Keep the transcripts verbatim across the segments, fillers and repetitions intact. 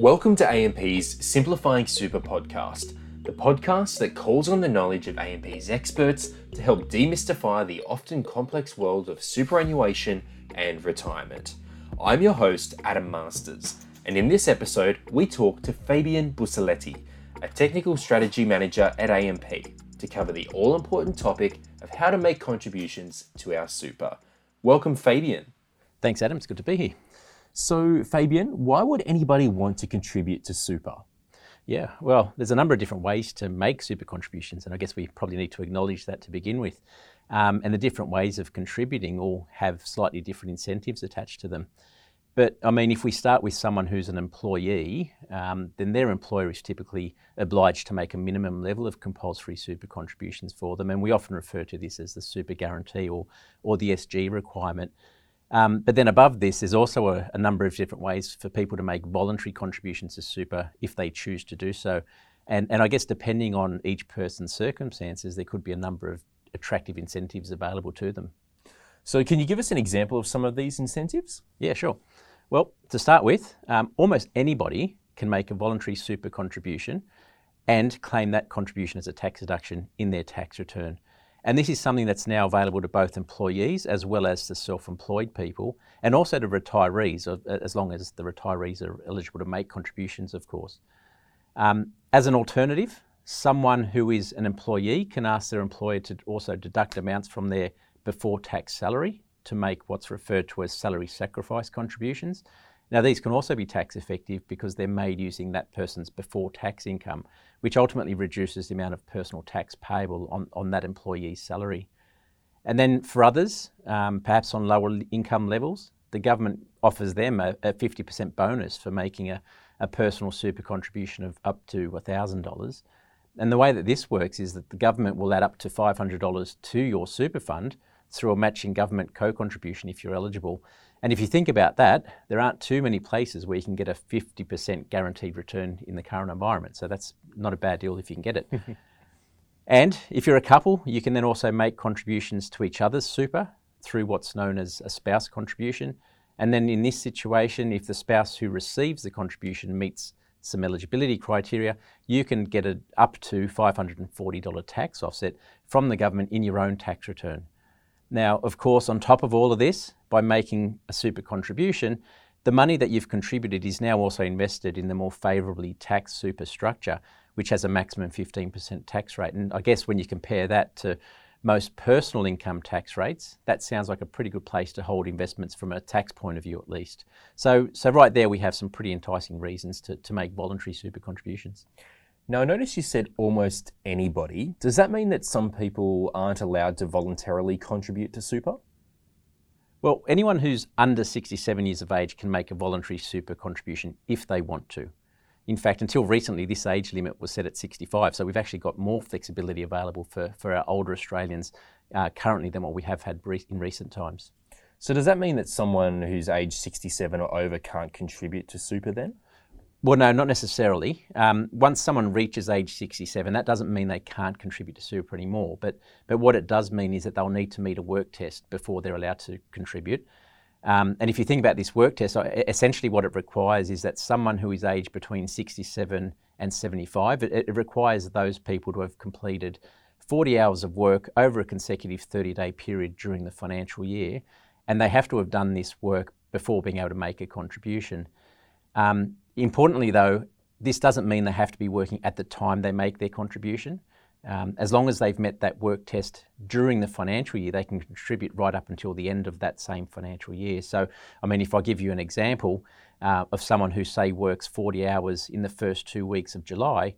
Welcome to A M P's Simplifying Super podcast, the podcast that calls on the knowledge of A M P's experts to help demystify the often complex world of superannuation and retirement. I'm your host, Adam Masters, and in this episode, we talk to Fabian Busciletti, a technical strategy manager at A M P, to cover the all-important topic of how to make contributions to our super. Welcome, Fabian. Thanks, Adam. It's good to be here. So, Fabian, why would anybody want to contribute to super? Yeah, well, there's a number of different ways to make super contributions, and I guess we probably need to acknowledge that to begin with. Um, and the different ways of contributing all have slightly different incentives attached to them. But, I mean, if we start with someone who's an employee, um, then their employer is typically obliged to make a minimum level of compulsory super contributions for them, and we often refer to this as the super guarantee or, or the S G requirement. Um, but then above this, there's also a, a number of different ways for people to make voluntary contributions to super if they choose to do so. And, and I guess depending on each person's circumstances, there could be a number of attractive incentives available to them. So can you give us an example of some of these incentives? Yeah, sure. Well, to start with, um, almost anybody can make a voluntary super contribution and claim that contribution as a tax deduction in their tax return. And this is something that's now available to both employees as well as to self-employed people, and also to retirees, as long as the retirees are eligible to make contributions, of course. Um, as an alternative, someone who is an employee can ask their employer to also deduct amounts from their before-tax salary to make what's referred to as salary sacrifice contributions. Now, these can also be tax effective because they're made using that person's before tax income, which ultimately reduces the amount of personal tax payable on, on that employee's salary. And then for others, um, perhaps on lower income levels, the government offers them a, a fifty percent bonus for making a, a personal super contribution of up to one thousand dollars. And the way that this works is that the government will add up to five hundred dollars to your super fund through a matching government co-contribution if you're eligible. And if you think about that, there aren't too many places where you can get a fifty percent guaranteed return in the current environment. So that's not a bad deal if you can get it. And if you're a couple, you can then also make contributions to each other's super through what's known as a spouse contribution. And then in this situation, if the spouse who receives the contribution meets some eligibility criteria, you can get an up to five hundred forty dollars tax offset from the government in your own tax return. Now, of course, on top of all of this, by making a super contribution, the money that you've contributed is now also invested in the more favourably taxed super structure, which has a maximum fifteen percent tax rate. And I guess when you compare that to most personal income tax rates, that sounds like a pretty good place to hold investments from a tax point of view, at least. So, so right there, we have some pretty enticing reasons to, to make voluntary super contributions. Now, I notice you said almost anybody. Does that mean that some people aren't allowed to voluntarily contribute to super? Well, anyone who's under sixty-seven years of age can make a voluntary super contribution if they want to. In fact, until recently, this age limit was set at sixty-five, so we've actually got more flexibility available for, for our older Australians uh, currently than what we have had re- in recent times. So does that mean that someone who's age sixty-seven or over can't contribute to super then? Well, no, not necessarily. Um, once someone reaches age sixty-seven, that doesn't mean they can't contribute to super anymore. But but what it does mean is that they'll need to meet a work test before they're allowed to contribute. Um, and if you think about this work test, essentially what it requires is that someone who is aged between sixty-seven and seventy-five, it, it requires those people to have completed forty hours of work over a consecutive thirty-day period during the financial year. And they have to have done this work before being able to make a contribution. Um, Importantly, though, this doesn't mean they have to be working at the time they make their contribution. Um, as long as they've met that work test during the financial year, they can contribute right up until the end of that same financial year. So, I mean, if I give you an example uh, of someone who, say, works forty hours in the first two weeks of July,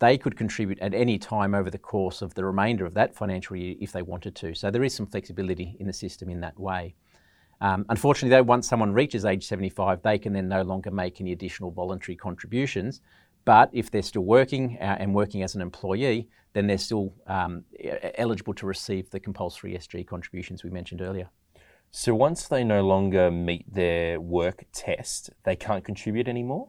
they could contribute at any time over the course of the remainder of that financial year if they wanted to. So there is some flexibility in the system in that way. Um, unfortunately, though, once someone reaches age seventy-five, they can then no longer make any additional voluntary contributions. But if they're still working uh, and working as an employee, then they're still um, eligible to receive the compulsory S G contributions we mentioned earlier. So once they no longer meet their work test, they can't contribute anymore?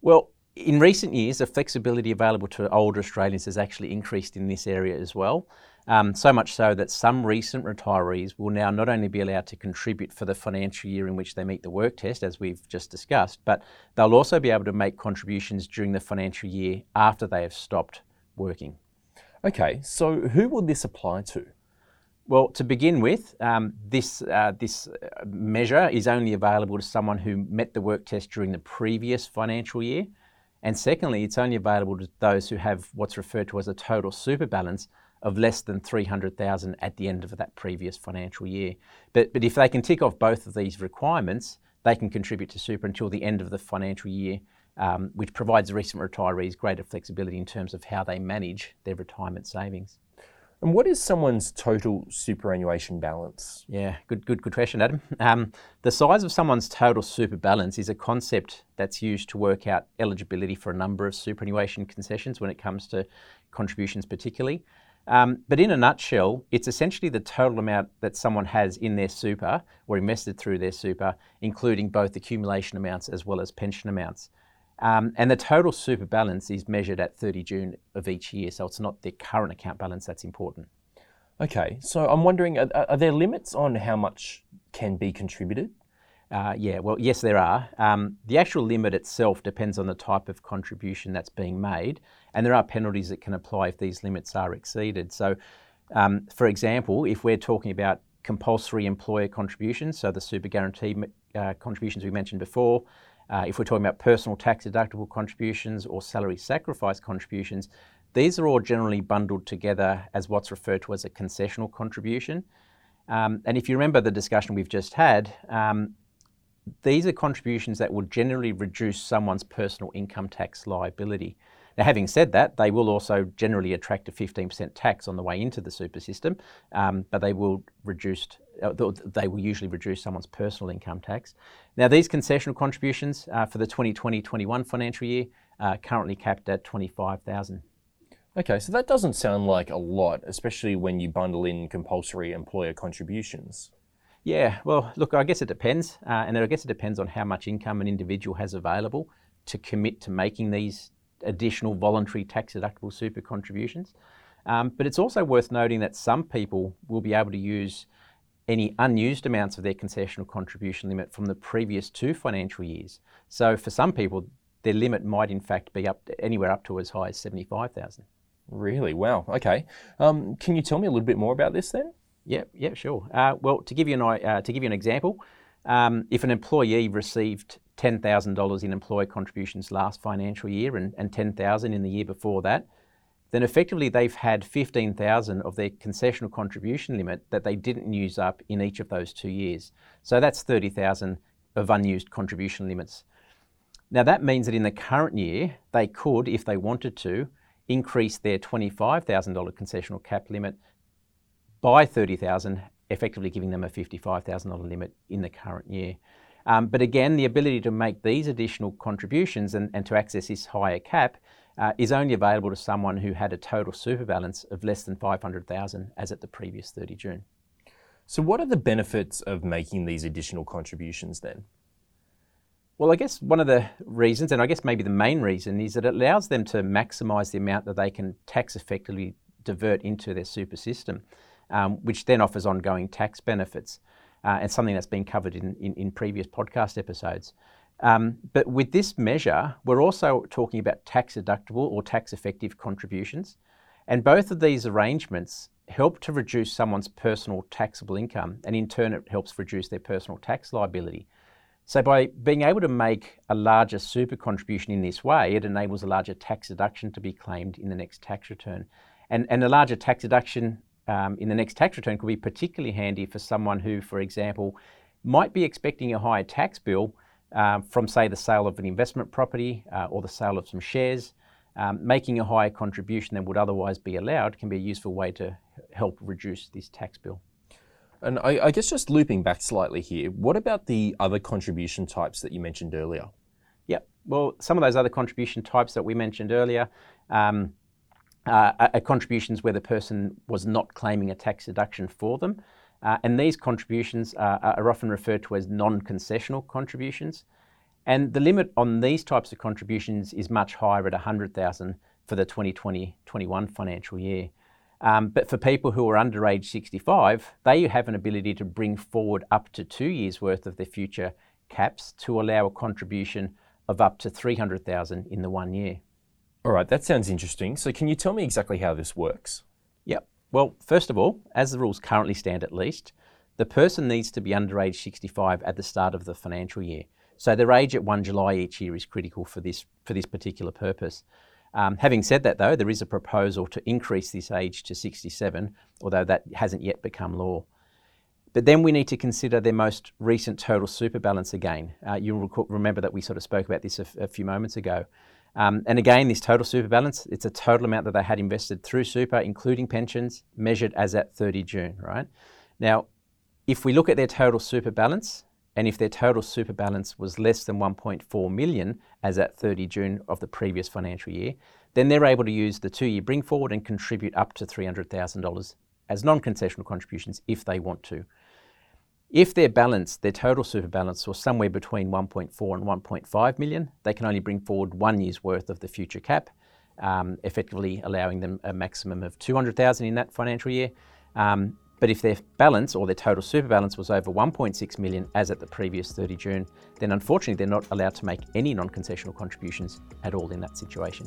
Well, in recent years, the flexibility available to older Australians has actually increased in this area as well. Um, so much so that some recent retirees will now not only be allowed to contribute for the financial year in which they meet the work test, as we've just discussed, but they'll also be able to make contributions during the financial year after they have stopped working. Okay, so who will this apply to? Well, to begin with, um, this uh, this measure is only available to someone who met the work test during the previous financial year. And secondly, it's only available to those who have what's referred to as a total super balance of less than three hundred thousand dollars at the end of that previous financial year. But but if they can tick off both of these requirements, they can contribute to super until the end of the financial year, um, which provides recent retirees greater flexibility in terms of how they manage their retirement savings. And what is someone's total superannuation balance? Yeah, good good, good question, Adam. Um, the size of someone's total super balance is a concept that's used to work out eligibility for a number of superannuation concessions when it comes to contributions particularly. Um, but in a nutshell, it's essentially the total amount that someone has in their super or invested through their super, including both accumulation amounts as well as pension amounts. Um, and the total super balance is measured at thirty June of each year, so it's not the current account balance that's important. Okay, so I'm wondering, are, are there limits on how much can be contributed? Uh, yeah, well, yes, there are. Um, the actual limit itself depends on the type of contribution that's being made, and there are penalties that can apply if these limits are exceeded. So, um, for example, if we're talking about compulsory employer contributions, so the super guarantee uh, contributions we mentioned before, uh, if we're talking about personal tax deductible contributions or salary sacrifice contributions, these are all generally bundled together as what's referred to as a concessional contribution. Um, and if you remember the discussion we've just had, um, these are contributions that will generally reduce someone's personal income tax liability. Now, having said that, they will also generally attract a fifteen percent tax on the way into the super system, um, but they will reduce, uh, they will usually reduce someone's personal income tax. Now, these concessional contributions uh, for the twenty twenty twenty-one financial year are currently capped at twenty-five thousand dollars. Okay, so that doesn't sound like a lot, especially when you bundle in compulsory employer contributions. Yeah, well, look, I guess it depends, uh, and I guess it depends on how much income an individual has available to commit to making these additional voluntary tax-deductible super contributions. Um, but it's also worth noting that some people will be able to use any unused amounts of their concessional contribution limit from the previous two financial years. So for some people, their limit might in fact be up to anywhere up to as high as seventy-five thousand dollars. Really? Wow. Okay. Um, can you tell me a little bit more about this then? Yeah, yeah, sure. Uh, well, to give you an uh, to give you an example, um, if an employee received ten thousand dollars in employer contributions last financial year and, and ten thousand dollars in the year before that, then effectively they've had fifteen thousand dollars of their concessional contribution limit that they didn't use up in each of those two years. So that's thirty thousand dollars of unused contribution limits. Now that means that in the current year, they could, if they wanted to, increase their twenty-five thousand dollars concessional cap limit by thirty thousand dollars, effectively giving them a fifty-five thousand dollars limit in the current year. Um, but again, the ability to make these additional contributions and, and to access this higher cap uh, is only available to someone who had a total super balance of less than five hundred thousand dollars as at the previous thirty June. So what are the benefits of making these additional contributions then? Well, I guess one of the reasons, and I guess maybe the main reason, is that it allows them to maximise the amount that they can tax effectively divert into their super system. Um, which then offers ongoing tax benefits uh, and something that's been covered in, in, in previous podcast episodes. Um, but with this measure, we're also talking about tax deductible or tax effective contributions. And both of these arrangements help to reduce someone's personal taxable income, and in turn it helps reduce their personal tax liability. So by being able to make a larger super contribution in this way, it enables a larger tax deduction to be claimed in the next tax return. And, and a larger tax deduction Um, in the next tax return could be particularly handy for someone who, for example, might be expecting a higher tax bill uh, from, say, the sale of an investment property uh, or the sale of some shares. Um, making a higher contribution than would otherwise be allowed can be a useful way to help reduce this tax bill. And I, I guess just looping back slightly here, what about the other contribution types that you mentioned earlier? Yeah, well, some of those other contribution types that we mentioned earlier, um, Uh, are contributions where the person was not claiming a tax deduction for them. Uh, and these contributions uh, are often referred to as non-concessional contributions. And the limit on these types of contributions is much higher at one hundred thousand dollars for the twenty twenty twenty-one financial year. Um, but for people who are under age sixty-five, they have an ability to bring forward up to two years worth of their future caps to allow a contribution of up to three hundred thousand dollars in the one year. All right, that sounds interesting. So can you tell me exactly how this works? Yep. Well, first of all, as the rules currently stand at least, the person needs to be under age sixty-five at the start of the financial year. So their age at the first of July each year is critical for this for this particular purpose. Um, having said that though, there is a proposal to increase this age to sixty-seven, although that hasn't yet become law. But then we need to consider their most recent total super balance again. Uh, you'll recall, remember that we sort of spoke about this a, f- a few moments ago. Um, and again, this total super balance, it's a total amount that they had invested through super, including pensions, measured as at the thirtieth of June, right? Now, if we look at their total super balance, and if their total super balance was less than one point four million dollars as at the thirtieth of June of the previous financial year, then they're able to use the two-year bring forward and contribute up to three hundred thousand dollars as non-concessional contributions if they want to. If their balance, their total super balance, was somewhere between one point four and one point five million dollars, they can only bring forward one year's worth of the future cap, um, effectively allowing them a maximum of two hundred thousand dollars in that financial year. Um, But if their balance or their total super balance was over one point six million dollars as at the previous the thirtieth of June, then unfortunately they're not allowed to make any non-concessional contributions at all in that situation.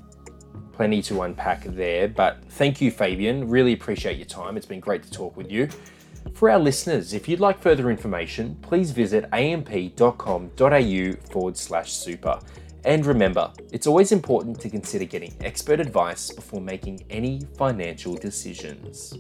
Plenty to unpack there, but thank you, Fabian. Really appreciate your time. It's been great to talk with you. For our listeners, if you'd like further information, please visit amp dot com dot a u forward slash super. And remember, it's always important to consider getting expert advice before making any financial decisions.